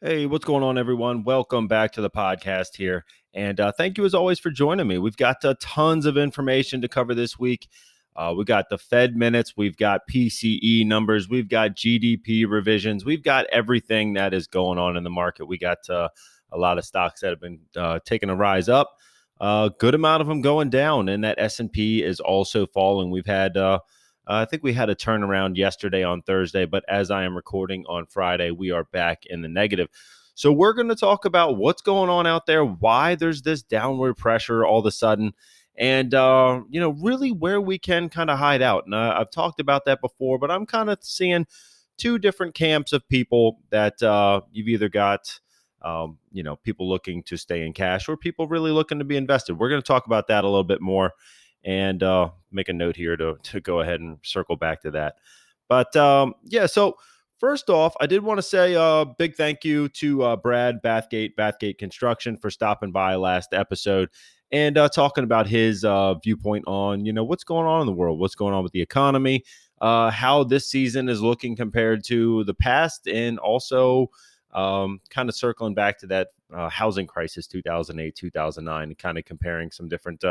Hey, what's going on, everyone? Welcome back to the podcast here. And thank you, as always, for joining me. We've got tons of information to cover this week. We've got the Fed minutes. We've got PCE numbers. We've got GDP revisions. We've got everything that is going on in the market. We got a lot of stocks that have been taking a rise up. Good amount of them going down. And that S&P is also falling. We've had, I think we had a turnaround yesterday on Thursday. But as I am recording on Friday, we are back in the negative. So we're going to talk about what's going on out there, why there's this downward pressure all of a sudden, and really where we can kind of hide out. And I've talked about that before, but I'm kind of seeing two different camps of people that you've either got, people looking to stay in cash or people really looking to be invested. We're going to talk about that a little bit more and make a note here to go ahead and circle back to that. But so. First off, I did want to say a big thank you to Brad Bathgate, Bathgate Construction, for stopping by last episode and talking about his viewpoint on, what's going on in the world, what's going on with the economy, how this season is looking compared to the past, and also kind of circling back to that housing crisis 2008, 2009, kind of comparing some different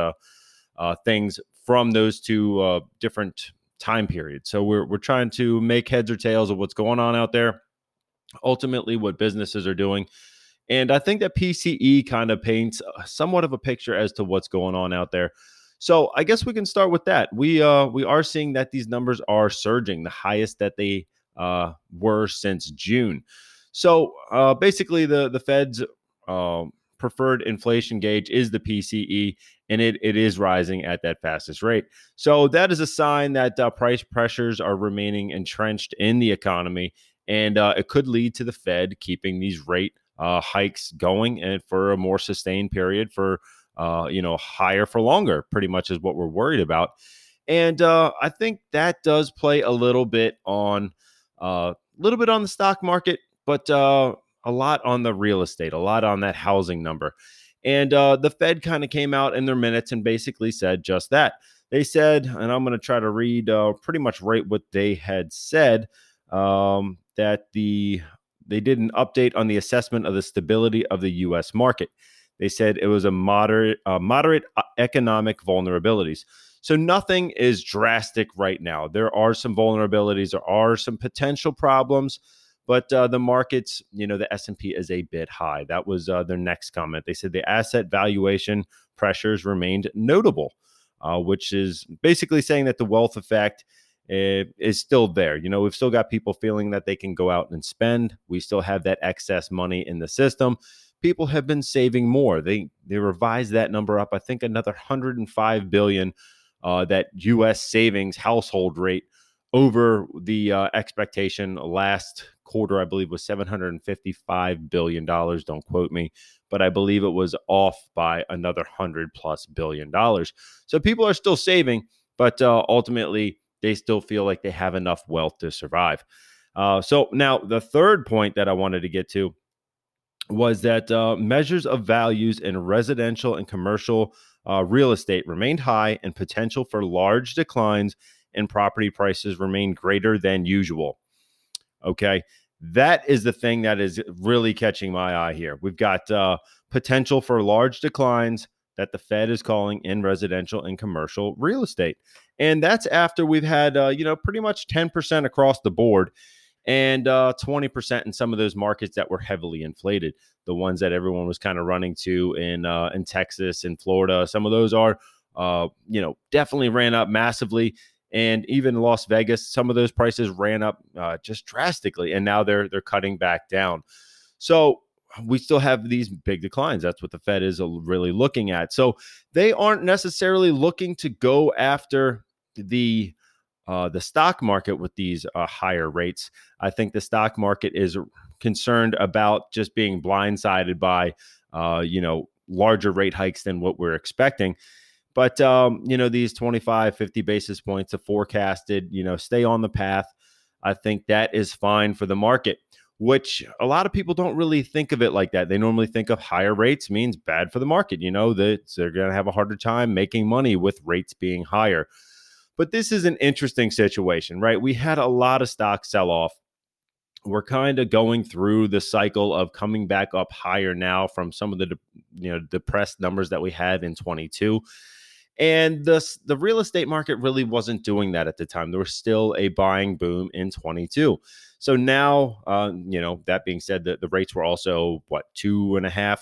things from those two different time period. So we're trying to make heads or tails of what's going on out there, ultimately what businesses are doing. And I think that PCE kind of paints somewhat of a picture as to what's going on out there. So I guess we can start with that. We are seeing that these numbers are surging, the highest that they were since June. So basically the Fed's preferred inflation gauge is the PCE, and it is rising at that fastest rate. So that is a sign that price pressures are remaining entrenched in the economy, and it could lead to the Fed keeping these rate hikes going and for a more sustained period for, higher for longer, pretty much is what we're worried about. And I think that does play a little bit on the stock market, but a lot on the real estate, a lot on that housing number. And the Fed kind of came out in their minutes and basically said just that. They said, and I'm going to try to read pretty much right what they had said, that they did an update on the assessment of the stability of the U.S. market. They said it was a moderate economic vulnerabilities. So nothing is drastic right now. There are some vulnerabilities. There are some potential problems. But the markets, the S&P is a bit high. That was their next comment. They said the asset valuation pressures remained notable, which is basically saying that the wealth effect is still there. We've still got people feeling that they can go out and spend. We still have that excess money in the system. People have been saving more. They revised that number up, I think, another $105 billion, that U.S. savings household rate over the expectation last quarter, I believe, was $755 billion. Don't quote me, but I believe it was off by another $100+ billion. So people are still saving, but ultimately they still feel like they have enough wealth to survive. So now the third point that I wanted to get to was that measures of values in residential and commercial real estate remained high, and potential for large declines and property prices remain greater than usual. Okay, that is the thing that is really catching my eye here. We've got potential for large declines that the Fed is calling in residential and commercial real estate. And that's after we've had, pretty much 10% across the board and 20% in some of those markets that were heavily inflated. The ones that everyone was kind of running to in Texas and Florida. Some of those are, definitely ran up massively. And even Las Vegas, some of those prices ran up just drastically, and now they're cutting back down. So we still have these big declines. That's what the Fed is really looking at. So they aren't necessarily looking to go after the stock market with these higher rates. I think the stock market is concerned about just being blindsided by larger rate hikes than what we're expecting. But, you know, these 25, 50 basis points are forecasted, you know, stay on the path. I think that is fine for the market, which a lot of people don't really think of it like that. They normally think of higher rates means bad for the market. You know, that they're going to have a harder time making money with rates being higher. But this is an interesting situation, right? We had a lot of stock sell off. We're kind of going through the cycle of coming back up higher now from some of the depressed numbers that we had in 22. And the real estate market really wasn't doing that at the time. There was still a buying boom in 22. So now, that being said, the rates were also, 2.5,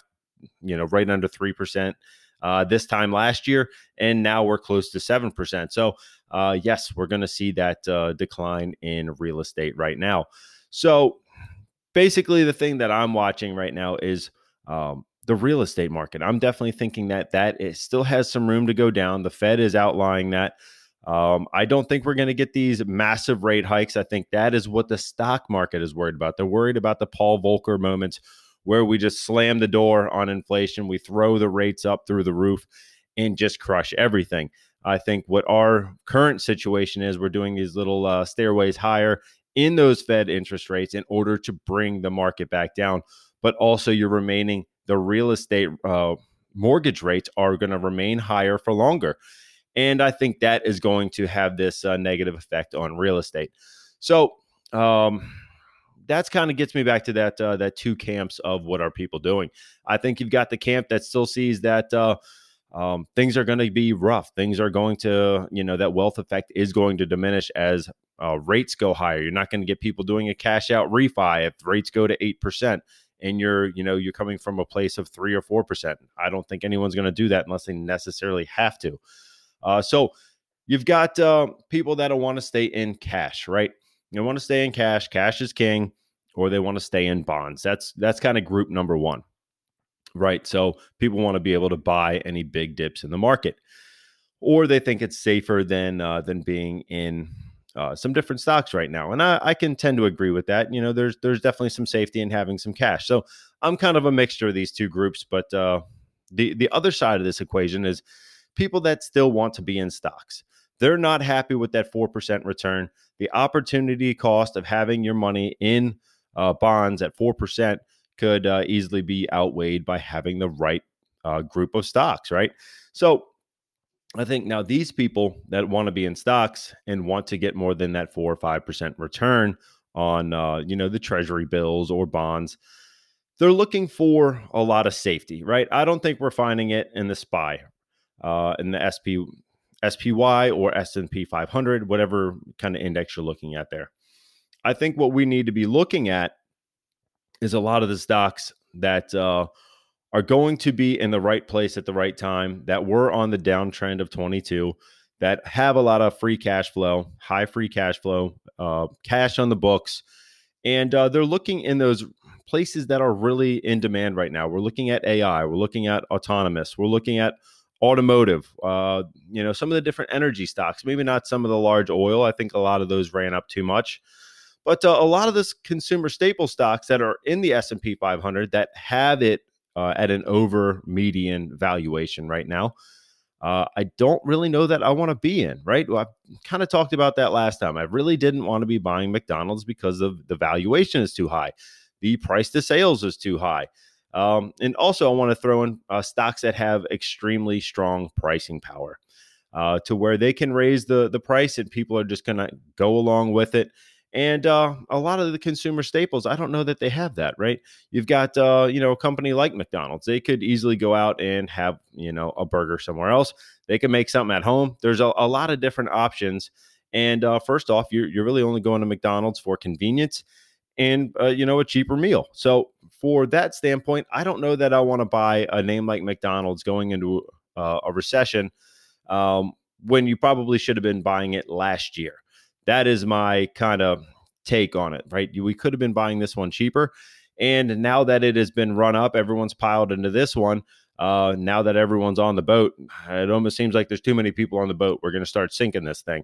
right under 3% this time last year. And now we're close to 7%. So yes, we're going to see that decline in real estate right now. So basically the thing that I'm watching right now is the real estate market. I'm definitely thinking that it still has some room to go down. The Fed is outlining that. I don't think we're going to get these massive rate hikes. I think that is what the stock market is worried about. They're worried about the Paul Volcker moments where we just slam the door on inflation. We throw the rates up through the roof and just crush everything. I think what our current situation is, we're doing these little stairways higher in those Fed interest rates in order to bring the market back down. But also you're remaining the real estate mortgage rates are going to remain higher for longer. And I think that is going to have this negative effect on real estate. So that's kind of gets me back to that two camps of what are people doing. I think you've got the camp that still sees that things are going to be rough. Things are going to, that wealth effect is going to diminish as rates go higher. You're not going to get people doing a cash out refi if rates go to 8%. And you're coming from a place of 3 or 4%. I don't think anyone's going to do that unless they necessarily have to. So you've got people that'll want to stay in cash, right? They want to stay in cash. Cash is king, or they want to stay in bonds. That's kind of group number one, right? So people want to be able to buy any big dips in the market, or they think it's safer than being in some different stocks right now. And I can tend to agree with that. There's definitely some safety in having some cash. So I'm kind of a mixture of these two groups. But the other side of this equation is people that still want to be in stocks. They're not happy with that 4% return. The opportunity cost of having your money in bonds at 4% could easily be outweighed by having the right group of stocks, right? So I think now these people that want to be in stocks and want to get more than that 4 or 5% return on, the treasury bills or bonds, they're looking for a lot of safety, right? I don't think we're finding it in the SPY, in the SPY or S&P 500, whatever kind of index you're looking at there. I think what we need to be looking at is a lot of the stocks that, are going to be in the right place at the right time, that were on the downtrend of 22, that have a lot of free cash flow, high free cash flow, cash on the books. And they're looking in those places that are really in demand right now. We're looking at AI. We're looking at autonomous. We're looking at automotive, some of the different energy stocks, maybe not some of the large oil. I think a lot of those ran up too much. But a lot of this consumer staple stocks that are in the S&P 500 that have it at an over median valuation right now. I don't really know that I want to be in, right? Well, I kind of talked about that last time. I really didn't want to be buying McDonald's because of the valuation is too high. The price to sales is too high. And also I want to throw in stocks that have extremely strong pricing power to where they can raise the price and people are just going to go along with it. And a lot of the consumer staples, I don't know that they have that, right? You've got, a company like McDonald's. They could easily go out and have, a burger somewhere else. They can make something at home. There's a lot of different options. And first off, you're really only going to McDonald's for convenience and, a cheaper meal. So for that standpoint, I don't know that I want to buy a name like McDonald's going into a recession when you probably should have been buying it last year. That is my kind of take on it, right? We could have been buying this one cheaper. And now that it has been run up, everyone's piled into this one. Now that everyone's on the boat, it almost seems like there's too many people on the boat. We're going to start sinking this thing.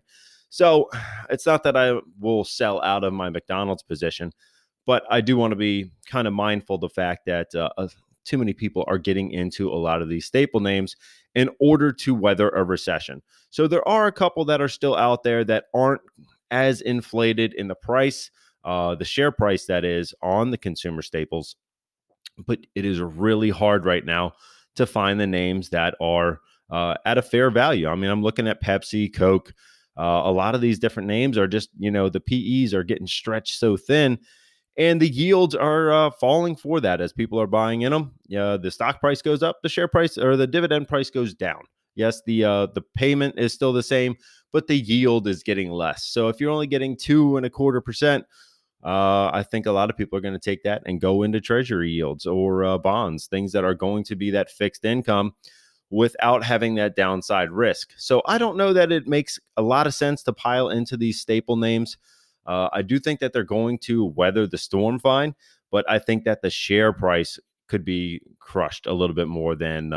So it's not that I will sell out of my McDonald's position, but I do want to be kind of mindful of the fact that too many people are getting into a lot of these staple names in order to weather a recession. So there are a couple that are still out there that aren't as inflated in the price, the share price that is, on the consumer staples. But it is really hard right now to find the names that are at a fair value. I mean, I'm looking at Pepsi, Coke. A lot of these different names are just, you know, the PEs are getting stretched so thin, and the yields are falling for that as people are buying in them. The stock price goes up, the share price or the dividend price goes down. Yes, the payment is still the same, but the yield is getting less. So if you're only getting 2.25%, I think a lot of people are going to take that and go into treasury yields or bonds, things that are going to be that fixed income without having that downside risk. So I don't know that it makes a lot of sense to pile into these staple names. I do think that they're going to weather the storm fine, but I think that the share price could be crushed a little bit more than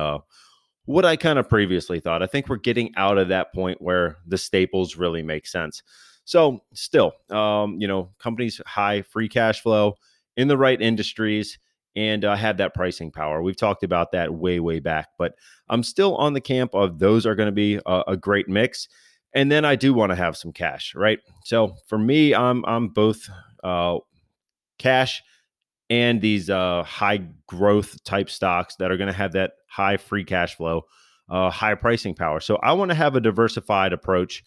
what I kind of previously thought. I think we're getting out of that point where the staples really make sense. So still, you know, companies high free cash flow in the right industries, and have that pricing power. We've talked about that way, way back, but I'm still on the camp of those are going to be a great mix. And then I do want to have some cash, right? So for me, I'm both cash and these high growth type stocks that are going to have that high free cash flow, high pricing power. So I want to have a diversified approach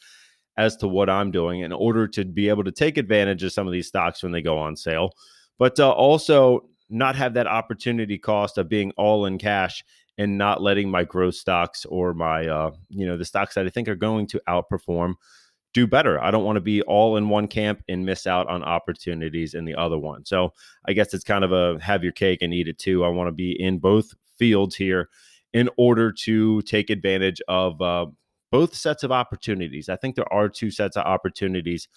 as to what I'm doing in order to be able to take advantage of some of these stocks when they go on sale, but also not have that opportunity cost of being all in cash and not letting my growth stocks or my, you know, the stocks that I think are going to outperform do better. I don't want to be all in one camp and miss out on opportunities in the other one. So I guess it's kind of a have your cake and eat it too. I want to be in both fields here in order to take advantage of both sets of opportunities. I think there are two sets of opportunities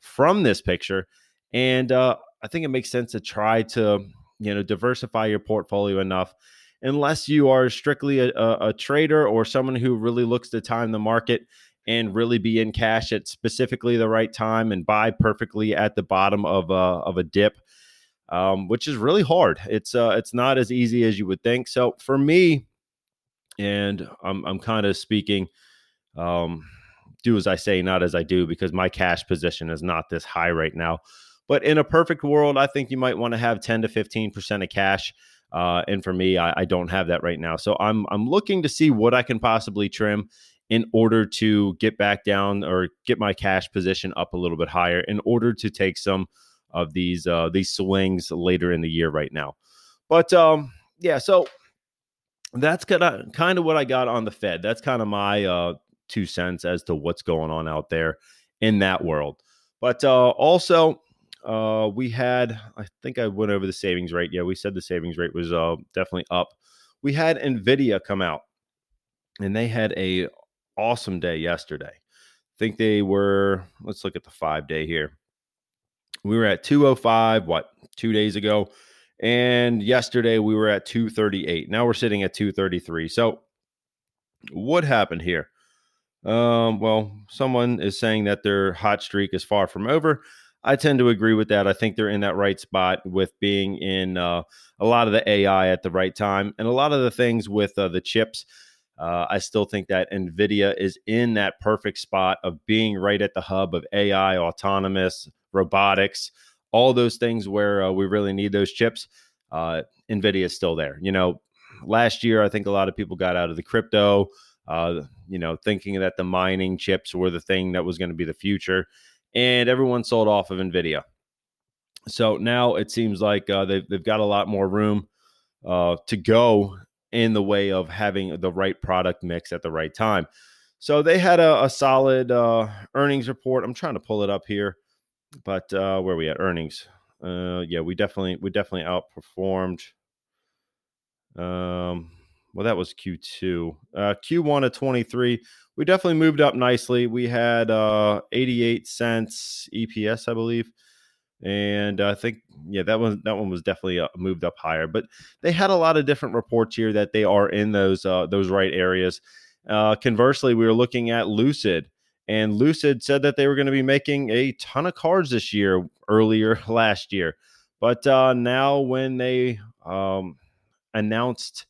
from this picture. And I think it makes sense to try to, you know, diversify your portfolio enough, unless you are strictly a trader or someone who really looks to time the market and really be in cash at specifically the right time and buy perfectly at the bottom of a dip, which is really hard. It's not as easy as you would think. So for me, and I'm kind of speaking, do as I say, not as I do, because my cash position is not this high right now. But in a perfect world, I think you might want to have 10 to 15% of cash. And for me, I don't have that right now. So I'm looking to see what I can possibly trim in order to get back down or get my cash position up a little bit higher in order to take some of these swings later in the year right now. But yeah, so that's kind of what I got on the Fed. That's kind of my 2 cents as to what's going on out there in that world. But also, we had, I think I went over the savings rate. Yeah, we said the savings rate was definitely up. We had Nvidia come out, and they had a awesome day yesterday. I think they were, let's look at the 5 day here. We were at 205, 2 days ago. And yesterday we were at 238. Now we're sitting at 233. So what happened here? Well, someone is saying that their hot streak is far from over. I tend to agree with that. I think they're in that right spot with being in a lot of the AI at the right time. And a lot of the things with the chips, I still think that NVIDIA is in that perfect spot of being right at the hub of AI, autonomous, robotics, all those things where we really need those chips. NVIDIA is still there. You know, last year, I think a lot of people got out of the crypto, you know, thinking that the mining chips were the thing that was going to be the future. And everyone sold off of NVIDIA. So now it seems like they've got a lot more room to go in the way of having the right product mix at the right time. So they had a solid earnings report. I'm trying to pull it up here, but where are we at? Earnings? Yeah, we definitely outperformed. Well, that was Q2. Q1 of 23, we definitely moved up nicely. We had 88 cents EPS, I believe. And I think, yeah, that one was definitely moved up higher. But they had a lot of different reports here that they are in those right areas. Conversely, we were looking at Lucid. And Lucid said that they were going to be making a ton of cars this year, earlier last year. But now when they announced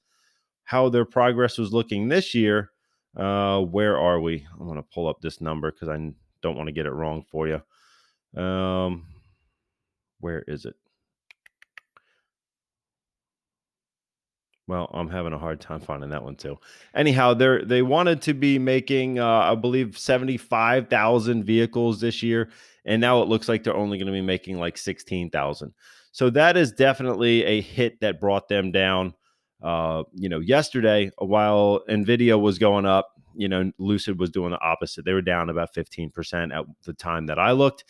how their progress was looking this year. Where are we? I'm going to pull up this number because I don't want to get it wrong for you. Where is it? Well, I'm having a hard time finding that one too. Anyhow, they wanted to be making, I believe, 75,000 vehicles this year. And now it looks like they're only going to be making like 16,000. So that is definitely a hit that brought them down. Yesterday, while Nvidia was going up, Lucid was doing the opposite. They were down about 15% at the time that I looked.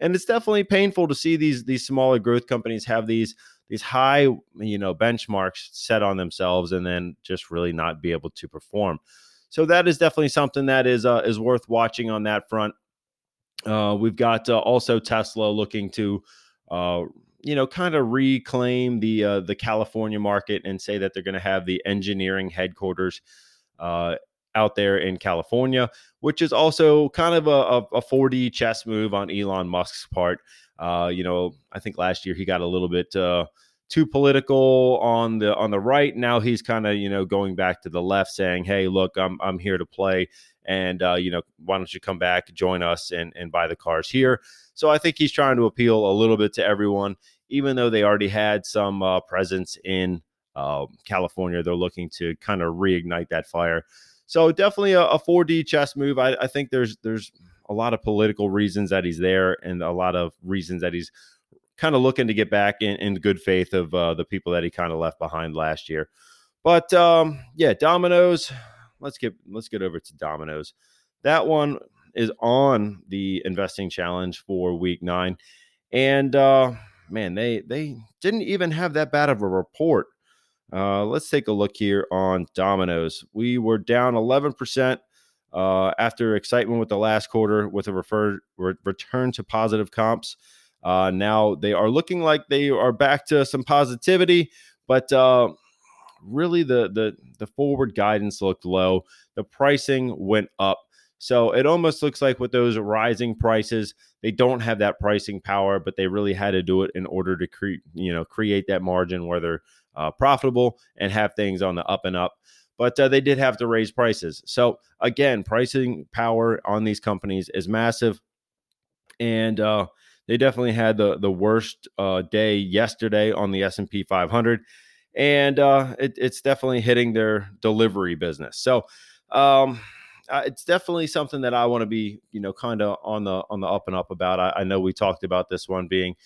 And it's definitely painful to see these smaller growth companies have these high, benchmarks set on themselves and then just really not be able to perform. So that is definitely something that is worth watching on that front. We've got also Tesla looking to, kind of reclaim the California market and say that they're going to have the engineering headquarters out there in California, which is also kind of a 4D chess move on Elon Musk's part. I think last year he got a little bit too political on the right. Now he's kind of, going back to the left saying, hey, look, I'm here to play. And, why don't you come back, join us and buy the cars here? So I think he's trying to appeal a little bit to everyone, even though they already had some presence in California. They're looking to kind of reignite that fire. So definitely a 4D chess move. I think there's a lot of political reasons that he's there and a lot of reasons that he's kind of looking to get back in good faith of the people that he kind of left behind last year. But Domino's. Let's get over to Domino's. That one is on the investing challenge for week 9, and they didn't even have that bad of a report. Let's take a look here on Domino's. We were down 11% after excitement with the last quarter with a return to positive comps. Now they are looking like they are back to some positivity, but really the forward guidance looked low. The pricing went up. So it almost looks like with those rising prices, they don't have that pricing power, but they really had to do it in order to create that margin where they're profitable and have things on the up and up. But they did have to raise prices. So again, pricing power on these companies is massive. And they definitely had the worst day yesterday on the S&P 500. And it's definitely hitting their delivery business. So it's definitely something that I want to be, kind of on the up and up about. I know we talked about this one being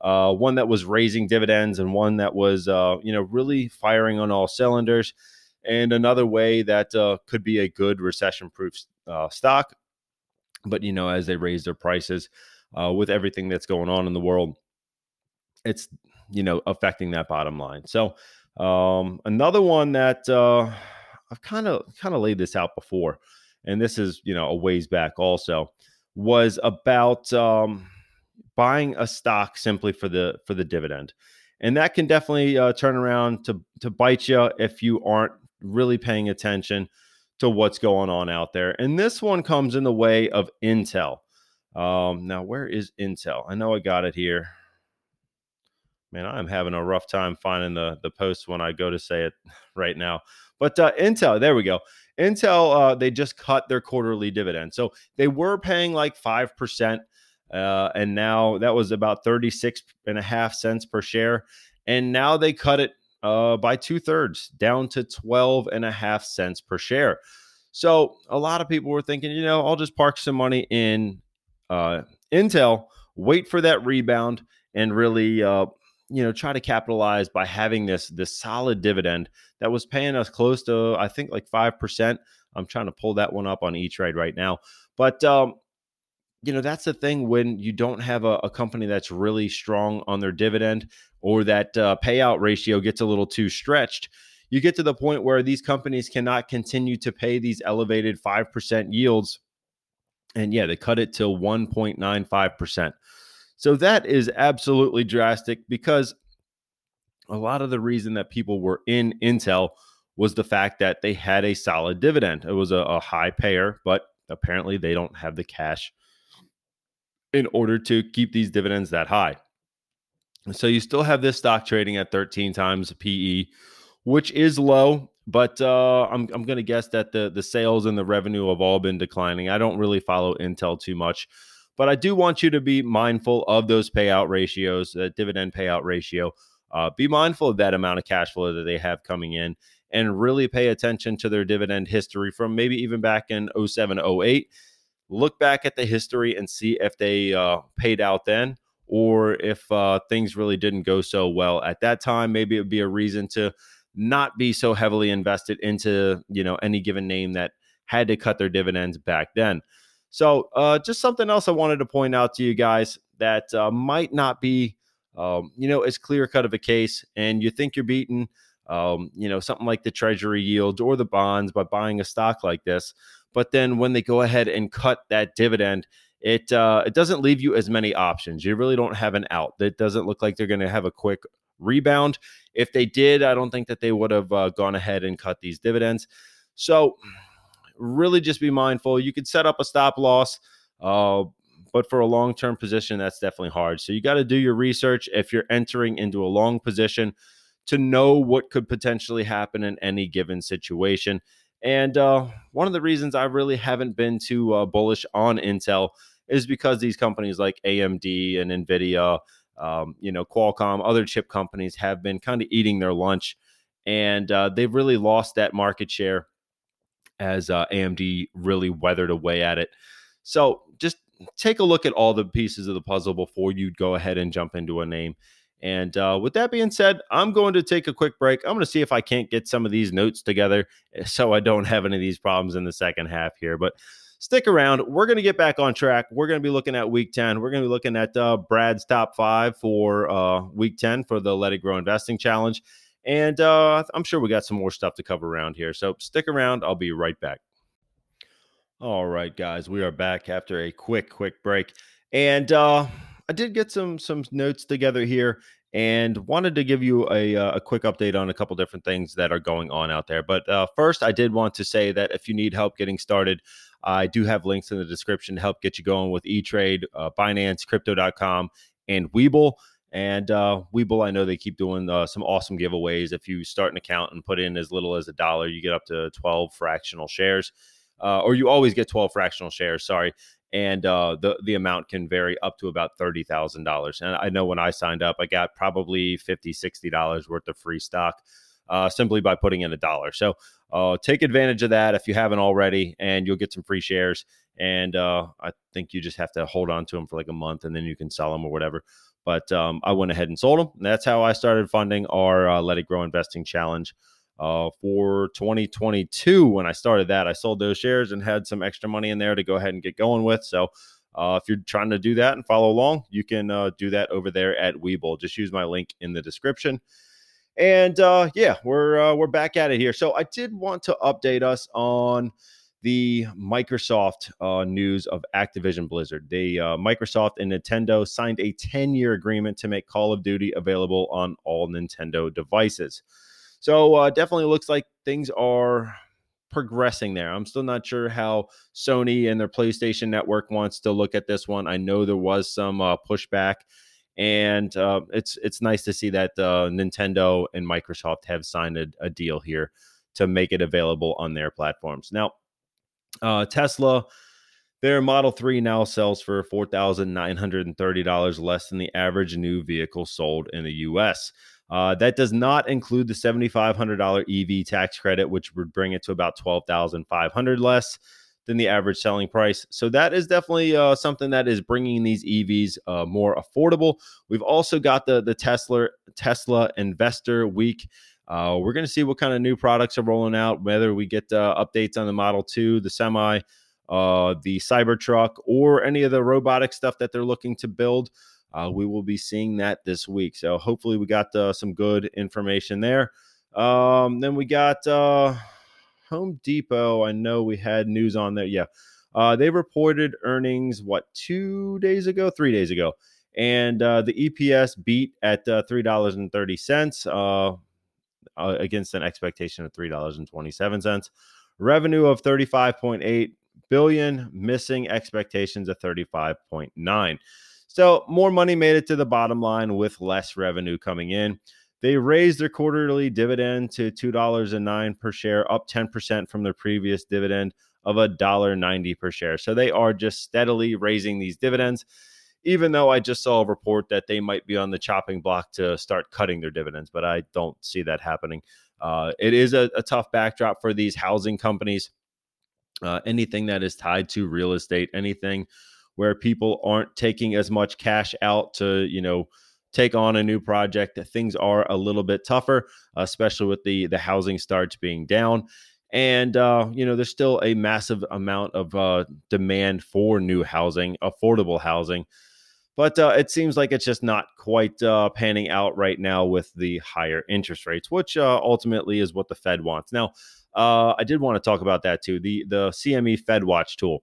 one that was raising dividends and one that was, really firing on all cylinders. And another way that could be a good recession-proof stock. But, as they raise their prices with everything that's going on in the world, it's, affecting that bottom line. So another one that I've kind of laid this out before, and this is, a ways back also, was about buying a stock simply for the dividend. And that can definitely turn around to bite you if you aren't really paying attention to what's going on out there. And this one comes in the way of Intel. Now, where is Intel? I know I got it here. Man, I'm having a rough time finding the post when I go to say it right now. But Intel, there we go. Intel, they just cut their quarterly dividend. So they were paying like 5%. And now that was about 36.5 cents per share. And now they cut it by 2/3 down to 12.5 cents per share. So a lot of people were thinking, I'll just park some money in Intel, wait for that rebound, and really, try to capitalize by having this solid dividend that was paying us close to, I think, like 5%. I'm trying to pull that one up on eTrade right now. But, that's the thing when you don't have a company that's really strong on their dividend, or that payout ratio gets a little too stretched. You get to the point where these companies cannot continue to pay these elevated 5% yields. And yeah, they cut it to 1.95%. So that is absolutely drastic, because a lot of the reason that people were in Intel was the fact that they had a solid dividend. It was a high payer, but apparently they don't have the cash in order to keep these dividends that high. So you still have this stock trading at 13 times PE, which is low. But I'm going to guess that the sales and the revenue have all been declining. I don't really follow Intel too much, but I do want you to be mindful of those payout ratios, the dividend payout ratio. Be mindful of that amount of cash flow that they have coming in and really pay attention to their dividend history from maybe even back in 07, 08. Look back at the history and see if they paid out then, or if things really didn't go so well at that time. Maybe it would be a reason to not be so heavily invested into, you know, any given name that had to cut their dividends back then. So just something else I wanted to point out to you guys that might not be, as clear cut of a case, and you think you're beating, something like the treasury yield or the bonds by buying a stock like this. But then when they go ahead and cut that dividend, it doesn't leave you as many options. You really don't have an out. It doesn't look like they're going to have a quick rebound. If they did, I don't think that they would have gone ahead and cut these dividends. So really just be mindful. You could set up a stop loss, but for a long-term position, that's definitely hard. So you got to do your research if you're entering into a long position to know what could potentially happen in any given situation. And one of the reasons I really haven't been too bullish on Intel is because these companies like AMD and Nvidia, Qualcomm, other chip companies have been kind of eating their lunch, and they've really lost that market share as AMD really weathered away at it. So just take a look at all the pieces of the puzzle before you go ahead and jump into a name. And with that being said, I'm going to take a quick break. I'm going to see if I can't get some of these notes together so I don't have any of these problems in the second half here. But stick around. We're going to get back on track. We're going to be looking at Week 10. We're going to be looking at Brad's top five for Week 10 for the Let It Grow Investing Challenge. And I'm sure we got some more stuff to cover around here. So stick around. I'll be right back. All right, guys. We are back after a quick break. And I did get some notes together here and wanted to give you a quick update on a couple different things that are going on out there. But first, I did want to say that if you need help getting started, I do have links in the description to help get you going with eTrade, Binance, crypto.com, and Webull. And Webull, I know they keep doing some awesome giveaways. If you start an account and put in as little as $1, you get up to 12 fractional shares, or you always get 12 fractional shares, sorry. And the amount can vary up to about $30,000. And I know when I signed up, I got probably $50, $60 worth of free stock simply by putting in $1. So take advantage of that if you haven't already, and you'll get some free shares. And I think you just have to hold on to them for like a month, and then you can sell them or whatever. But I went ahead and sold them. And that's how I started funding our Let It Grow Investing Challenge for 2022. When I started that, I sold those shares and had some extra money in there to go ahead and get going with. So if you're trying to do that and follow along, you can do that over there at Webull. Just use my link in the description. And we're back at it here. So I did want to update us on the Microsoft news of Activision Blizzard. They Microsoft and Nintendo signed a 10-year agreement to make Call of Duty available on all Nintendo devices. So definitely looks like things are progressing there. I'm still not sure how Sony and their PlayStation network wants to look at this one. I know there was some pushback. And it's nice to see that Nintendo and Microsoft have signed a deal here to make it available on their platforms. Now, Tesla, their Model 3 now sells for $4,930 less than the average new vehicle sold in the U.S. That does not include the $7,500 EV tax credit, which would bring it to about $12,500 less than the average selling price. So that is definitely something that is bringing these EVs more affordable. We've also got the Tesla Investor Week. We're going to see what kind of new products are rolling out, whether we get updates on the Model 2, the Semi, the Cybertruck, or any of the robotic stuff that they're looking to build. We will be seeing that this week. So hopefully we got some good information there. Then we got Home Depot, I know we had news on there. Yeah. They reported earnings, 3 days ago. And the EPS beat at $3.30 against an expectation of $3.27. Revenue of $35.8 billion, missing expectations of $35.9. So more money made it to the bottom line with less revenue coming in. They raised their quarterly dividend to $2.09 per share, up 10% from their previous dividend of $1.90 per share. So they are just steadily raising these dividends, even though I just saw a report that they might be on the chopping block to start cutting their dividends, but I don't see that happening. It is a tough backdrop for these housing companies. Anything that is tied to real estate, anything where people aren't taking as much cash out to, you know, take on a new project, things are a little bit tougher, especially with the housing starts being down. And, you know, there's still a massive amount of demand for new housing, affordable housing. But it seems like it's just not quite panning out right now with the higher interest rates, which ultimately is what the Fed wants. Now, I did want to talk about that too, the CME FedWatch tool.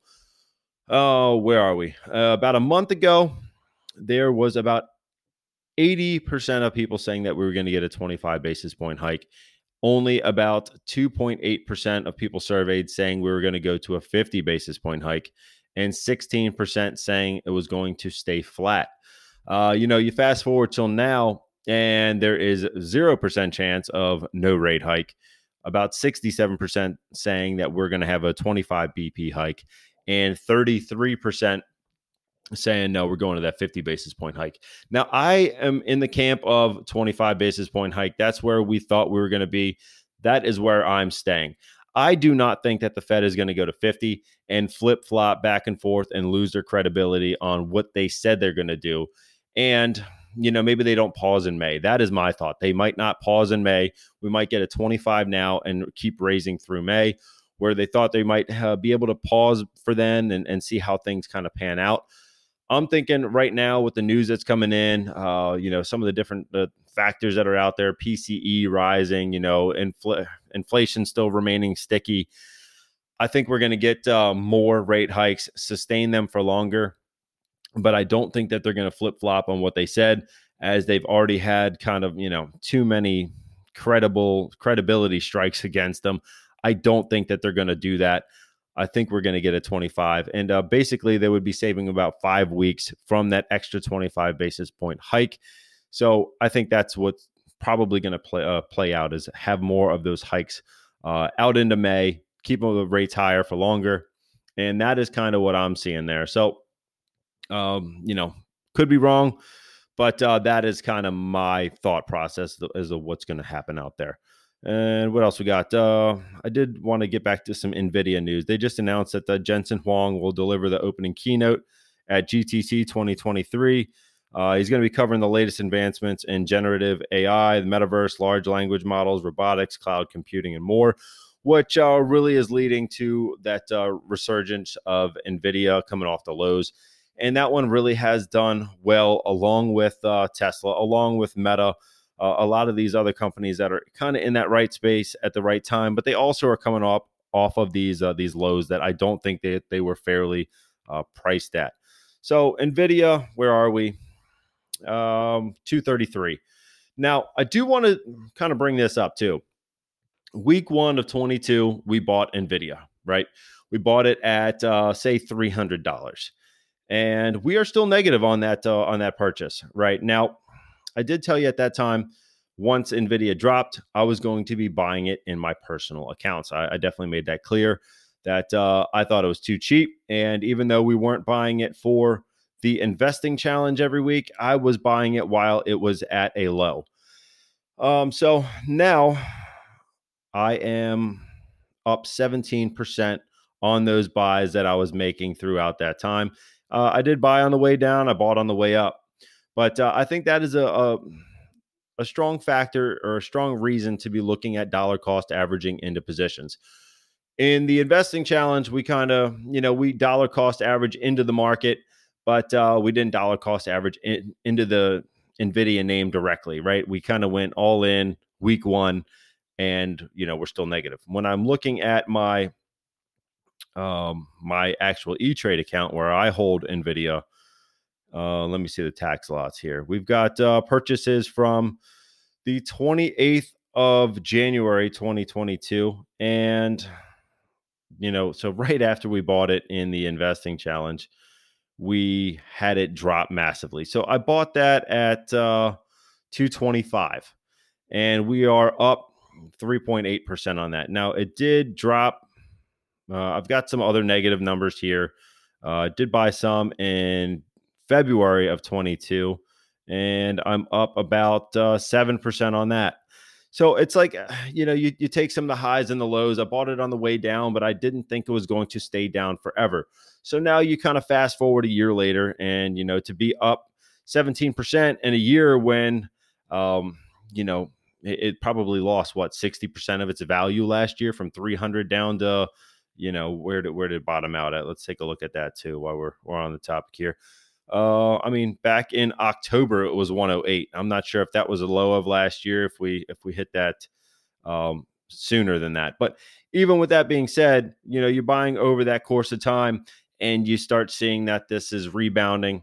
Where are we? About a month ago, there was about 80% of people saying that we were going to get a 25 basis point hike. Only about 2.8% of people surveyed saying we were going to go to a 50 basis point hike, and 16% saying it was going to stay flat. You know, you fast forward till now, and there is 0% chance of no rate hike, about 67% saying that we're going to have a 25 BP hike, and 33% saying, no, we're going to that 50 basis point hike. Now, I am in the camp of 25 basis point hike. That's where we thought we were going to be. That is where I'm staying. I do not think that the Fed is going to go to 50 and flip-flop back and forth and lose their credibility on what they said they're going to do. And, you know, maybe they don't pause in May. That is my thought. They might not pause in May. We might get a 25 now and keep raising through May, where they thought they might be able to pause for then and see how things kind of pan out. I'm thinking right now with the news that's coming in, you know, some of the different factors that are out there, PCE rising, you know, inflation still remaining sticky. I think we're going to get more rate hikes, sustain them for longer, but I don't think that they're going to flip-flop on what they said, as they've already had kind of, you know, too many credibility strikes against them. I don't think that they're going to do that. I think we're going to get a 25. And basically, they would be saving about 5 weeks from that extra 25 basis point hike. So I think that's what's probably going to play out, is have more of those hikes out into May, keep the rates higher for longer. And that is kind of what I'm seeing there. So, you know, could be wrong, but that is kind of my thought process as to what's going to happen out there. And what else we got? I did want to get back to some Nvidia news. They just announced that Jensen Huang will deliver the opening keynote at GTC 2023. He's going to be covering the latest advancements in generative AI, the metaverse, large language models, robotics, cloud computing, and more, which really is leading to that resurgence of Nvidia coming off the lows. And that one really has done well, along with Tesla, along with Meta. A lot of these other companies that are kind of in that right space at the right time, but they also are coming up off of these lows that I don't think they were fairly priced at. So Nvidia, where are we? 233. Now, I do want to kind of bring this up too. Week one of 22, we bought Nvidia, right? We bought it at say $300, and we are still negative on that purchase right now. I did tell you at that time, once Nvidia dropped, I was going to be buying it in my personal accounts. I definitely made that clear that I thought it was too cheap. And even though we weren't buying it for the investing challenge every week, I was buying it while it was at a low. So now I am up 17% on those buys that I was making throughout that time. I did buy on the way down. I bought on the way up. But I think that is a strong factor, or a strong reason to be looking at dollar cost averaging into positions. In the investing challenge, we kind of, you know, we dollar cost average into the market, but we didn't dollar cost average into the Nvidia name directly, right? We kind of went all in week one, and, you know, we're still negative. When I'm looking at my my actual eTrade account where I hold Nvidia, let me see the tax lots here. We've got purchases from the 28th of January, 2022. And, you know, so right after we bought it in the investing challenge, we had it drop massively. So I bought that at 225. and we are up 3.8% on that. Now, it did drop. I've got some other negative numbers here. Did buy some in February of 22, and I'm up about 7% on that. So it's like, you know, you take some of the highs and the lows. I bought it on the way down, but I didn't think it was going to stay down forever. So now you kind of fast forward a year later, and, you know, to be up 17% in a year when, you know, it probably lost, what, 60% of its value last year, from 300 down to, you know, where did it bottom out at? Let's take a look at that too while we're on the topic here. I mean, back in October, it was 108. I'm not sure if that was a low of last year, if we hit that sooner than that. But even with that being said, you know, you're buying over that course of time, and you start seeing that this is rebounding.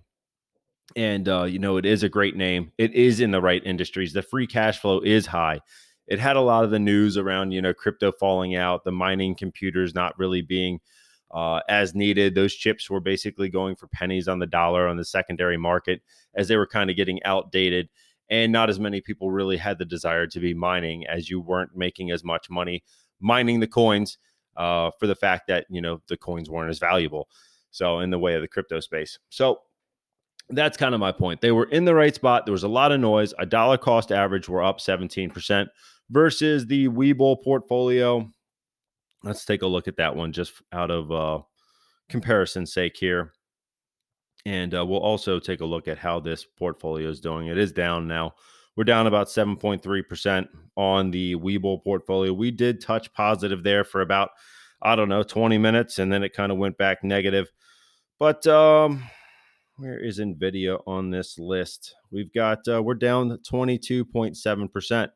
And, you know, it is a great name. It is in the right industries. The free cash flow is high. It had a lot of the news around, you know, crypto falling out, the mining computers not really being as needed. Those chips were basically going for pennies on the dollar on the secondary market as they were kind of getting outdated, and not as many people really had the desire to be mining, as you weren't making as much money mining the coins for the fact that, you know, the coins weren't as valuable. So in the way of the crypto space. So that's kind of my point. They were in the right spot. There was a lot of noise. A dollar cost average, we're up 17% versus the Webull portfolio. Let's take a look at that one just out of comparison's sake here. And we'll also take a look at how this portfolio is doing. It is down now. We're down about 7.3% on the Webull portfolio. We did touch positive there for about, I don't know, 20 minutes, and then it kind of went back negative. But where is Nvidia on this list? We've got, we're down 22.7%.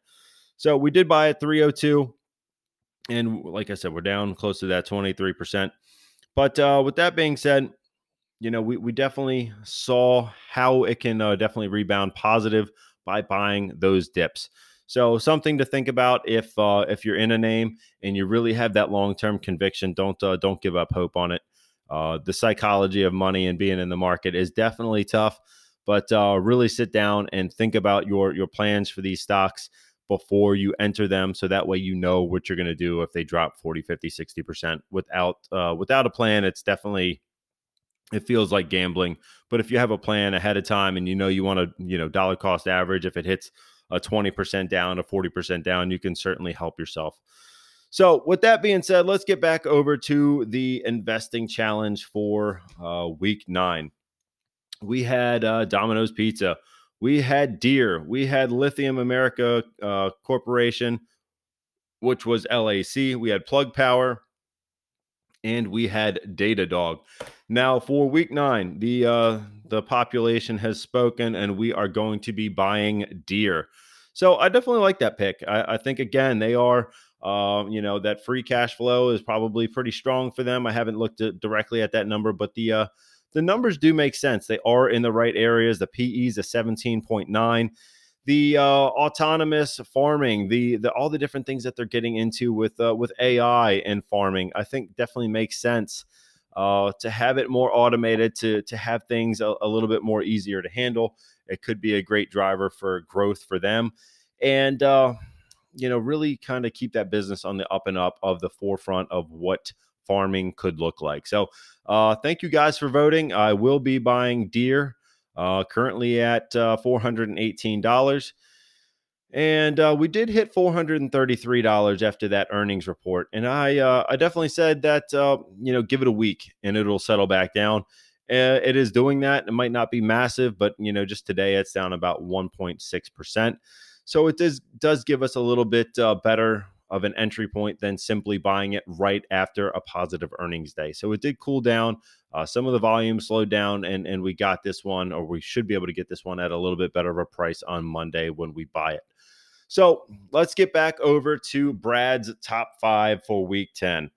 So we did buy at 302. And like I said, we're down close to that 23%. But with that being said, you know, we definitely saw how it can definitely rebound positive by buying those dips. So something to think about if you're in a name and you really have that long-term conviction. Don't give up hope on it. The psychology of money and being in the market is definitely tough, but really sit down and think about your plans for these stocks before you enter them. So that way, you know what you're going to do if they drop 40, 50, 60% without a plan. It's definitely, it feels like gambling, but if you have a plan ahead of time and you know, you want to, you know, dollar cost average, if it hits a 20% down, a 40% down, you can certainly help yourself. So with that being said, let's get back over to the investing challenge for week 9. We had Domino's Pizza. We had Deere. We had Lithium America Corporation, which was LAC. We had Plug Power, and we had Datadog. Now for week 9, the population has spoken, and we are going to be buying Deere. So I definitely like that pick. I think, again, they are, you know, that free cash flow is probably pretty strong for them. I haven't looked directly at that number, but the numbers do make sense. They are in the right areas. The PE's a 17.9. The autonomous farming, the all the different things that they're getting into with AI and farming, I think definitely makes sense to have it more automated, to have things a little bit more easier to handle. It could be a great driver for growth for them, and you know, really kind of keep that business on the up and up of the forefront of what farming could look like. So thank you guys for voting. I will be buying Deere, currently at $418. And we did hit $433 after that earnings report. And I definitely said that, you know, give it a week and it'll settle back down. It is doing that. It might not be massive, but, you know, just today it's down about 1.6%. So it does give us a little bit better of an entry point than simply buying it right after a positive earnings day. So it did cool down. Some of the volume slowed down, and we got this one, or we should be able to get this one at a little bit better of a price on Monday when we buy it. So let's get back over to Brad's top 5 for week 10.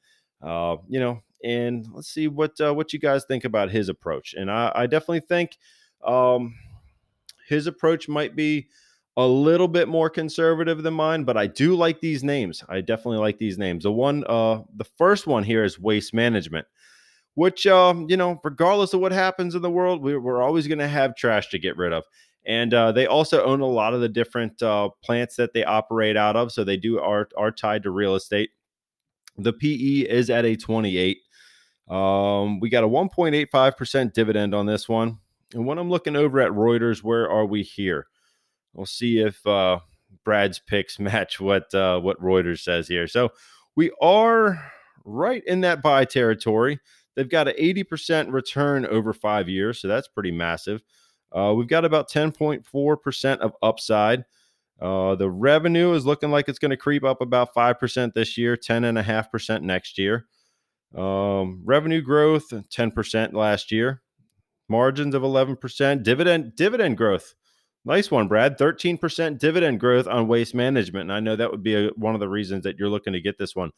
You know, and let's see what you guys think about his approach. And I definitely think his approach might be a little bit more conservative than mine, but I do like these names. I definitely like these names. The first one here is Waste Management, which, you know, regardless of what happens in the world, we're always going to have trash to get rid of. And they also own a lot of the different plants that they operate out of. So they are tied to real estate. The PE is at a 28. We got a 1.85% dividend on this one. And when I'm looking over at Reuters, where are we here? We'll see if Brad's picks match what Reuters says here. So we are right in that buy territory. They've got an 80% return over 5 years. So that's pretty massive. We've got about 10.4% of upside. The revenue is looking like it's going to creep up about 5% this year, 10.5% next year. Revenue growth, 10% last year. Margins of 11%. Dividend growth. Nice one, Brad. 13% dividend growth on Waste Management. And I know that would be one of the reasons that you're looking to get this one.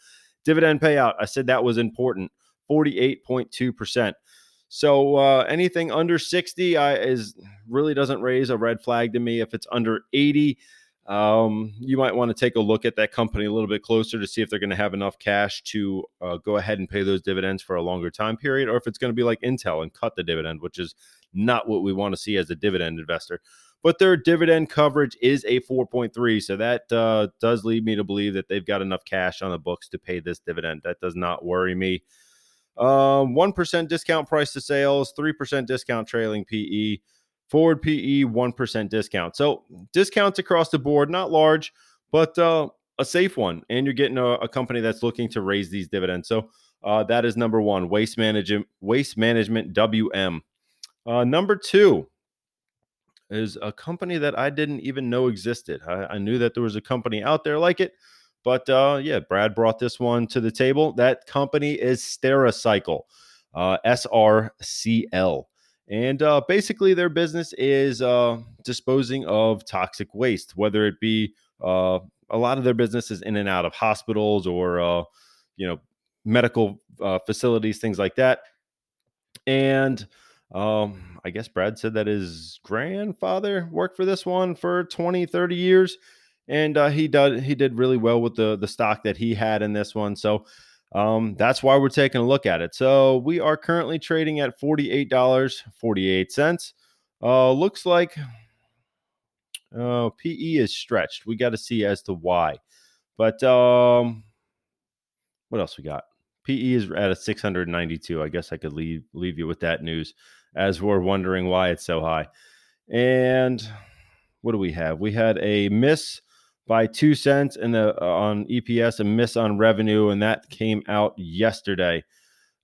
Dividend payout. I said that was important. 48.2%. So anything under 60 really doesn't raise a red flag to me. If it's under 80, you might want to take a look at that company a little bit closer to see if they're going to have enough cash to go ahead and pay those dividends for a longer time period, or if it's going to be like Intel and cut the dividend, which is not what we want to see as a dividend investor. But their dividend coverage is a 4.3, so that does lead me to believe that they've got enough cash on the books to pay this dividend. That does not worry me. 1% discount price to sales, 3% discount trailing PE, forward PE, 1% discount. So discounts across the board, not large, but a safe one. And you're getting a company that's looking to raise these dividends. So that is number one, Waste Management WM. Number two is a company that I didn't even know existed. I knew that there was a company out there like it. But yeah, Brad brought this one to the table. That company is Stericycle, SRCL. And basically their business is disposing of toxic waste, whether it be a lot of their business is in and out of hospitals or, medical facilities, things like that. And I guess Brad said that his grandfather worked for this one for 20, 30 years. And he did really well with the stock that he had in this one. So that's why we're taking a look at it. So we are currently trading at $48.48. Looks like PE is stretched. We got to see as to why. But what else we got? PE is at a 692. I guess I could leave you with that news as we're wondering why it's so high. And what do we have? We had a miss by 2 cents on EPS, a miss on revenue, and that came out yesterday.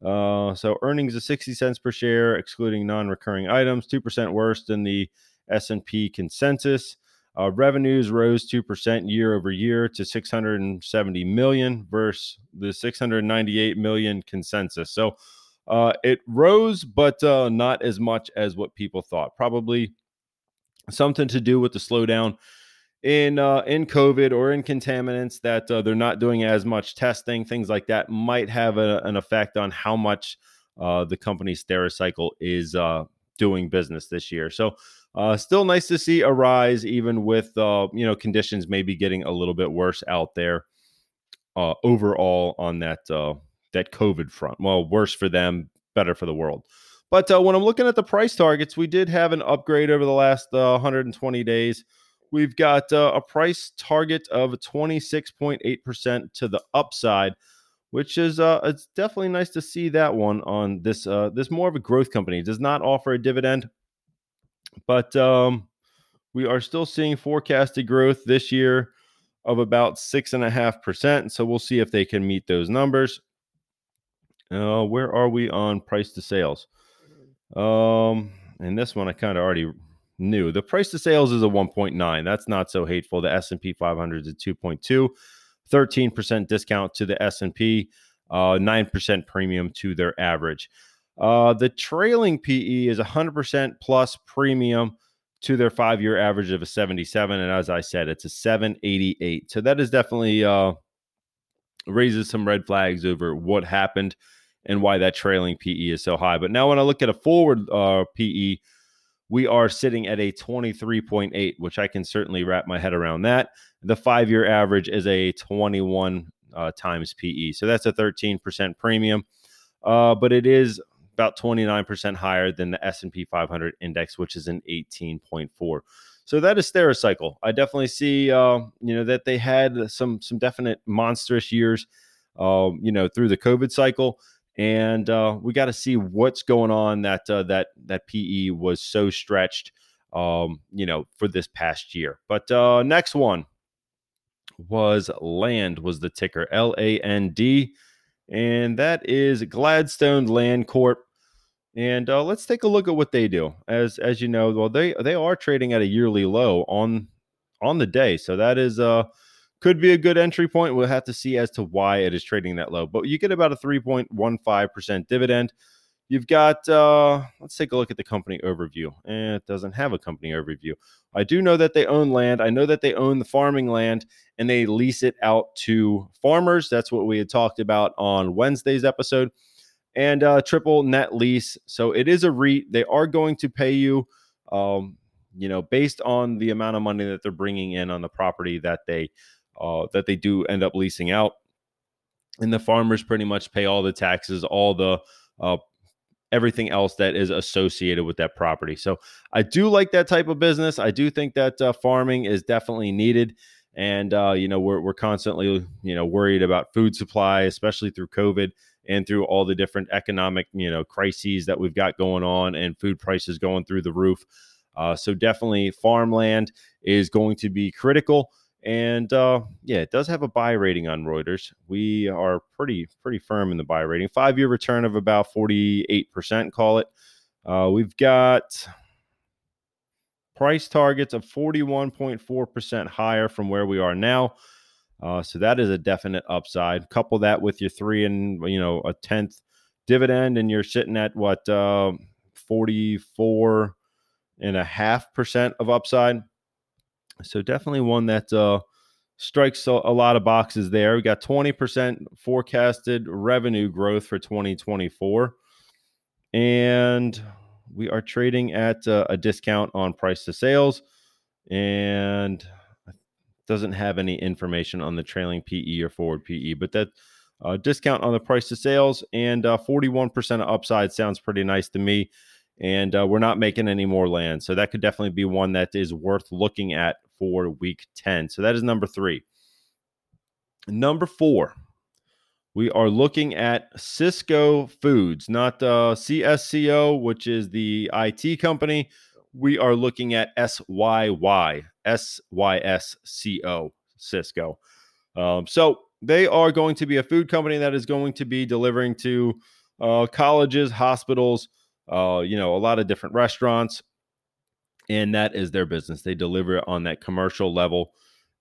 So earnings of 60 cents per share, excluding non-recurring items, 2% worse than the S&P consensus. Revenues rose 2% year over year to 670 million versus the 698 million consensus. So it rose, but not as much as what people thought. Probably something to do with the slowdown in COVID or in contaminants that they're not doing as much testing, things like that might have an effect on how much the company Stericycle is doing business this year. So still nice to see a rise, even with, conditions maybe getting a little bit worse out there overall on that COVID front. Well, worse for them, better for the world. But when I'm looking at the price targets, we did have an upgrade over the last 120 days. We've got a price target of 26.8% to the upside, which is it's definitely nice to see that one on this. This more of a growth company. It does not offer a dividend, but we are still seeing forecasted growth this year of about 6.5%. So we'll see if they can meet those numbers. Where are we on price to sales? And this one I kind of already new. The price to sales is a 1.9. That's not so hateful. The S&P 500 is a 2.2, 13% discount to the S&P, 9% premium to their average. The trailing PE is 100% plus premium to their five-year average of a 77. And as I said, it's a 788. So that is definitely raises some red flags over what happened and why that trailing PE is so high. But now when I look at a forward PE, we are sitting at a 23.8, which I can certainly wrap my head around that. The five-year average is a 21 times PE. So that's a 13% premium. But it is about 29% higher than the S&P 500 index, which is an 18.4. So that is Stericycle. I definitely see, that they had some definite monstrous years, through the COVID cycle. And we got to see what's going on that PE was so stretched, for this past year. But next one was Land, was the ticker, LAND. And that is Gladstone Land Corp. And let's take a look at what they do. As you know, well, they are trading at a yearly low on the day. So that is could be a good entry point. We'll have to see as to why it is trading that low. But you get about a 3.15% dividend. You've got, let's take a look at the company overview. And it doesn't have a company overview. I do know that they own land. I know that they own the farming land and they lease it out to farmers. That's what we had talked about on Wednesday's episode. And triple net lease. So it is a REIT. They are going to pay you, based on the amount of money that they're bringing in on the property that they do end up leasing out. And the farmers pretty much pay all the taxes, all the everything else that is associated with that property. So I do like that type of business. I do think that farming is definitely needed. And, we're constantly, worried about food supply, especially through COVID and through all the different economic, crises that we've got going on and food prices going through the roof. So definitely farmland is going to be critical. And it does have a buy rating on Reuters. We are pretty firm in the buy rating. 5-year return of about 48%, call it. We've got price targets of 41.4% higher from where we are now. So that is a definite upside. Couple that with your 3 and a tenth dividend, and you're sitting at what 44.5% of upside. So definitely one that strikes a lot of boxes there. We got 20% forecasted revenue growth for 2024, and we are trading at a discount on price to sales, and doesn't have any information on the trailing PE or forward PE, but that discount on the price to sales and 41% upside sounds pretty nice to me. And we're not making any more land. So that could definitely be one that is worth looking at for week 10. So that is number 3. Number 4, we are looking at Sysco Foods, not CSCO, which is the IT company. We are looking at SYSCO, Sysco. So they are going to be a food company that is going to be delivering to colleges, hospitals, a lot of different restaurants. And that is their business. They deliver it on that commercial level.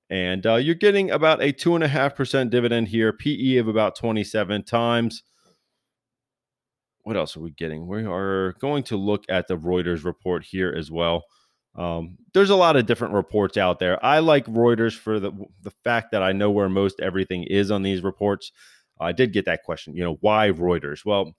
And you're getting about a 2.5% dividend here, PE of about 27 times. What else are we getting? We are going to look at the Reuters report here as well. There's a lot of different reports out there. I like Reuters for the fact that I know where most everything is on these reports. I did get that question, why Reuters? Well,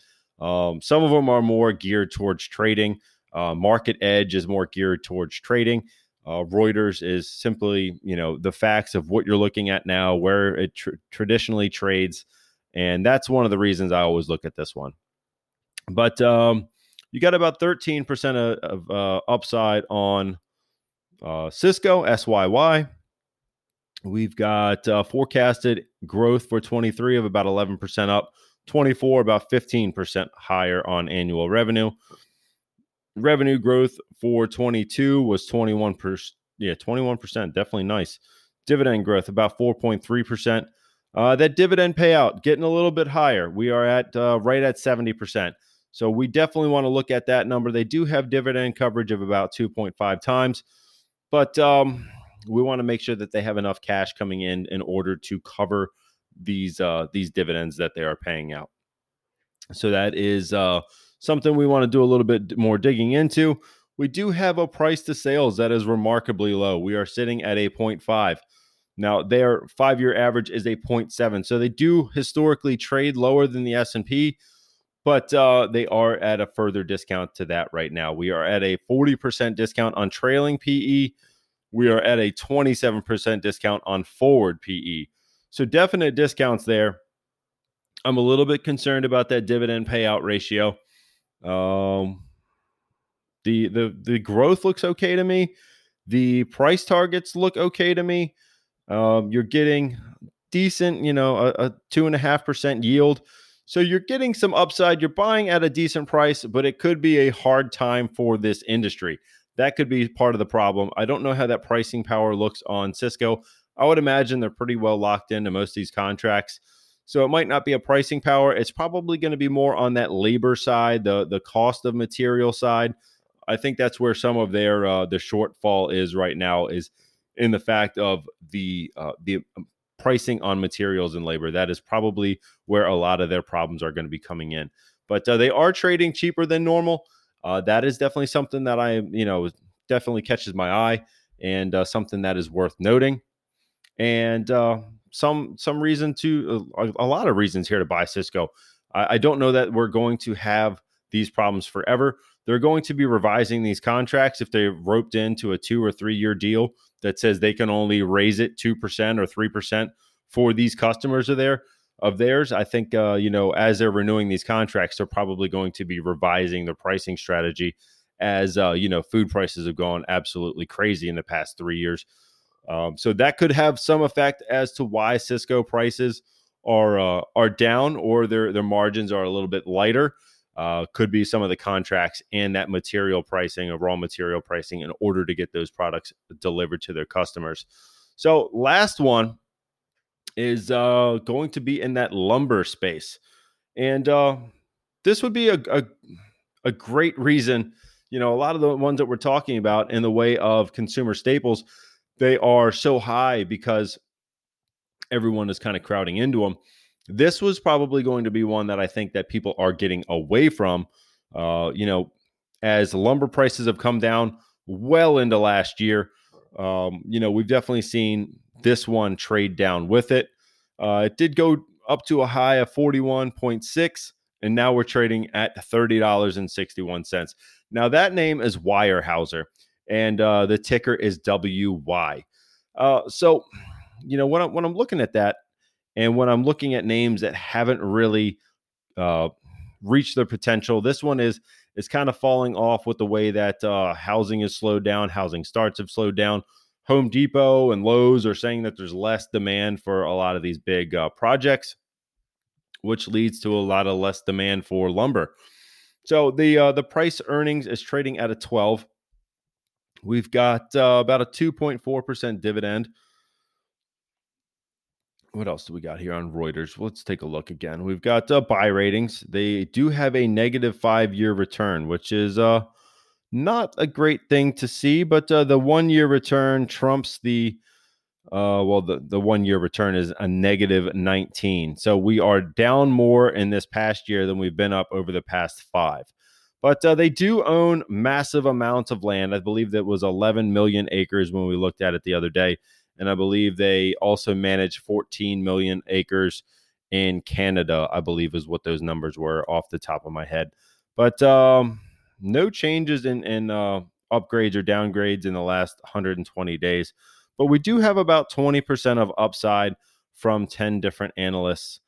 some of them are more geared towards trading. Market Edge is more geared towards trading. Reuters is simply, the facts of what you're looking at now, where it traditionally trades. And that's one of the reasons I always look at this one. But you got about 13% of upside on Sysco, SYY. We've got forecasted growth for 23 of about 11% up, 24 about 15% higher on annual revenue. Revenue growth for 22 was 21%. Yeah, 21%, definitely nice. Dividend growth about 4.3%. That dividend payout getting a little bit higher. We are at right at 70%. So we definitely want to look at that number. They do have dividend coverage of about 2.5 times, but we want to make sure that they have enough cash coming in order to cover these dividends that they are paying out. So that is something we want to do a little bit more digging into. We do have a price to sales that is remarkably low. We are sitting at a 0.5. Now, their 5-year average is a 0.7. So they do historically trade lower than the S&P. But they are at a further discount to that right now. We are at a 40% discount on trailing PE. We are at a 27% discount on forward PE. So definite discounts there. I'm a little bit concerned about that dividend payout ratio. The growth looks okay to me. The price targets look okay to me. You're getting decent, you know, a 2.5% yield. So you're getting some upside. You're buying at a decent price, but it could be a hard time for this industry. That could be part of the problem. I don't know how that pricing power looks on Sysco. I would imagine they're pretty well locked into most of these contracts. So it might not be a pricing power. It's probably going to be more on that labor side, the cost of material side. I think that's where some of their the shortfall is right now, is in the fact of the pricing on materials and labor. That is probably where a lot of their problems are going to be coming in. But they are trading cheaper than normal. That is definitely something that I, you know, definitely catches my eye, and something that is worth noting. And some reason to a lot of reasons here to buy Sysco. I don't know that we're going to have these problems forever. They're going to be revising these contracts. If they're roped into a 2 or 3 year deal that says they can only raise it 2% or 3% for these customers of theirs, I think, you know, as they're renewing these contracts, they're probably going to be revising their pricing strategy as, you know, food prices have gone absolutely crazy in the past 3 years. So that could have some effect as to why Sysco prices are down, or their margins are a little bit lighter. Could be some of the contracts and that material pricing of raw material pricing in order to get those products delivered to their customers. So last one is going to be in that lumber space. And this would be a great reason. You know, a lot of the ones that we're talking about in the way of consumer staples, they are so high because everyone is kind of crowding into them. This was probably going to be one that I think that people are getting away from, you know, as lumber prices have come down well into last year. You know, we've definitely seen this one trade down with it. It did go up to a high of 41.6, and now we're trading at $30.61. Now that name is Weyerhaeuser, and the ticker is WY. So, you know, when I'm looking at that, and when I'm looking at names that haven't really reached their potential, this one is kind of falling off with the way that housing is slowed down. Housing starts have slowed down. Home Depot and Lowe's are saying that there's less demand for a lot of these big projects, which leads to a lot of less demand for lumber. So the price earnings is trading at a 12. We've got about a 2.4% dividend. What else do we got here on Reuters? Let's take a look again. We've got buy ratings. They do have a negative 5-year return, which is not a great thing to see, but the 1-year return trumps the 1-year return is a negative 19. So we are down more in this past year than we've been up over the past 5. But they do own massive amounts of land. I believe that was 11 million acres when we looked at it the other day. And I believe they also manage 14 million acres in Canada, I believe is what those numbers were off the top of my head. But no changes in upgrades or downgrades in the last 120 days. But we do have about 20% of upside from 10 different analysts.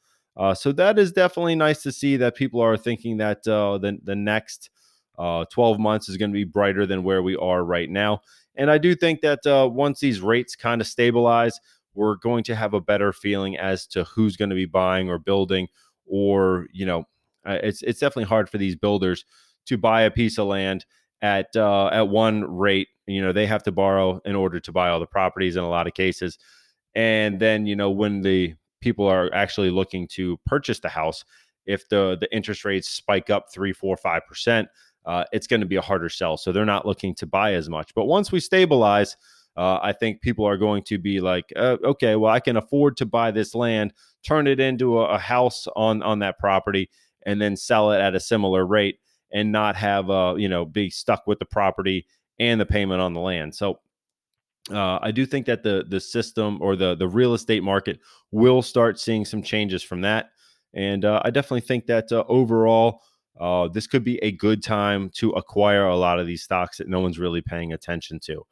So that is definitely nice to see that people are thinking that the next 12 months is going to be brighter than where we are right now. And I do think that once these rates kind of stabilize, we're going to have a better feeling as to who's going to be buying or building, or, you know, it's definitely hard for these builders to buy a piece of land at one rate. You know, they have to borrow in order to buy all the properties in a lot of cases. And then, you know, when the people are actually looking to purchase the house, if the interest rates spike up 3%, 4%, 5%, it's going to be a harder sell. So they're not looking to buy as much. But once we stabilize, I think people are going to be like, okay, well, I can afford to buy this land, turn it into a house on that property, and then sell it at a similar rate, and not have, you know, be stuck with the property and the payment on the land. So I do think that the system, or the real estate market, will start seeing some changes from that. And I definitely think that overall, this could be a good time to acquire a lot of these stocks that no one's really paying attention to.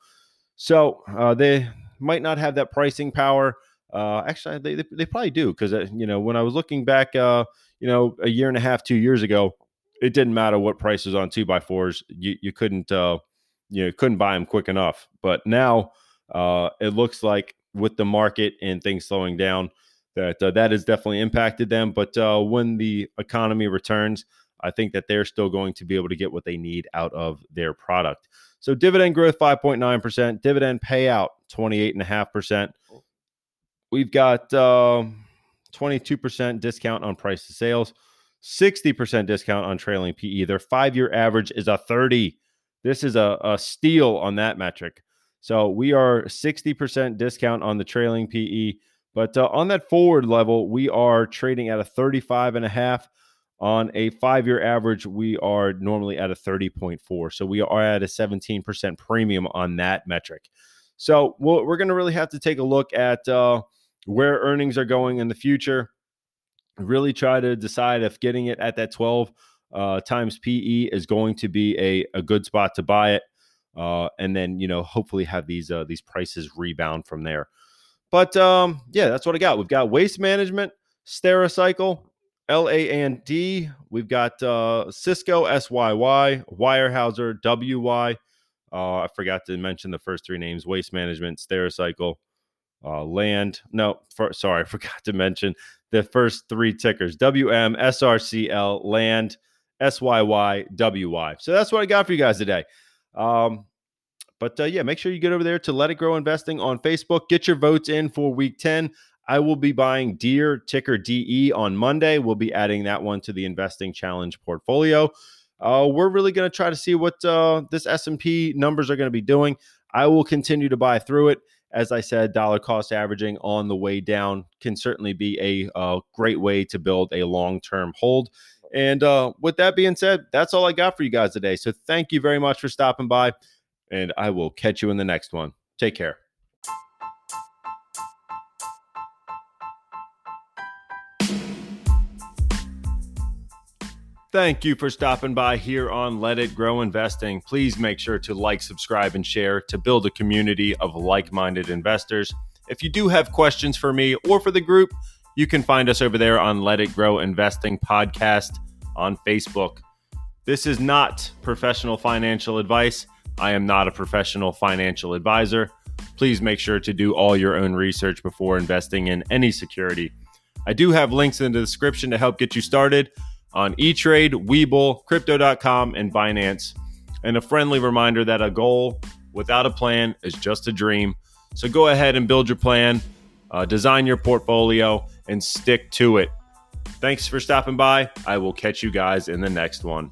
So they might not have that pricing power. Actually, they probably do, because, you know, when I was looking back, you know, a year and a half, 2 years ago, it didn't matter what prices on 2x4s. You couldn't couldn't buy them quick enough. But now it looks like with the market and things slowing down, that has definitely impacted them. But when the economy returns, I think that they're still going to be able to get what they need out of their product. So dividend growth, 5.9%. Dividend payout, 28.5%. We've got 22% discount on price to sales, 60% discount on trailing PE. Their 5-year average is a 30. This is a steal on that metric. So we are 60% discount on the trailing PE. But on that forward level, we are trading at a 35.5. On a 5-year average, we are normally at a 30.4. So we are at a 17% premium on that metric. So we're going to really have to take a look at where earnings are going in the future. Really try to decide if getting it at that 12 times PE is going to be a good spot to buy it. And then, hopefully have these prices rebound from there. But that's what I got. We've got Waste Management, Stericycle, LAND. We've got Sysco, SYY, Weyerhaeuser, WY. I forgot to mention the first three names: Waste Management, Stericycle, Land. I forgot to mention the first three tickers: WM, SRCL, Land, SYY, WY. So that's what I got for you guys today. Make sure you get over there to Let It Grow Investing on Facebook. Get your votes in for Week 10. I will be buying Deere, ticker DE, on Monday. We'll be adding that one to the Investing Challenge portfolio. We're really going to try to see what this S&P numbers are going to be doing. I will continue to buy through it. As I said, dollar cost averaging on the way down can certainly be a great way to build a long-term hold. And with that being said, that's all I got for you guys today. So thank you very much for stopping by, and I will catch you in the next one. Take care. Thank you for stopping by here on Let It Grow Investing. Please make sure to like, subscribe, and share to build a community of like-minded investors. If you do have questions for me or for the group, you can find us over there on Let It Grow Investing Podcast on Facebook. This is not professional financial advice. I am not a professional financial advisor. Please make sure to do all your own research before investing in any security. I do have links in the description to help get you started on eTrade, Webull, crypto.com, and Binance. And a friendly reminder that a goal without a plan is just a dream. So go ahead and build your plan, design your portfolio, and stick to it. Thanks for stopping by. I will catch you guys in the next one.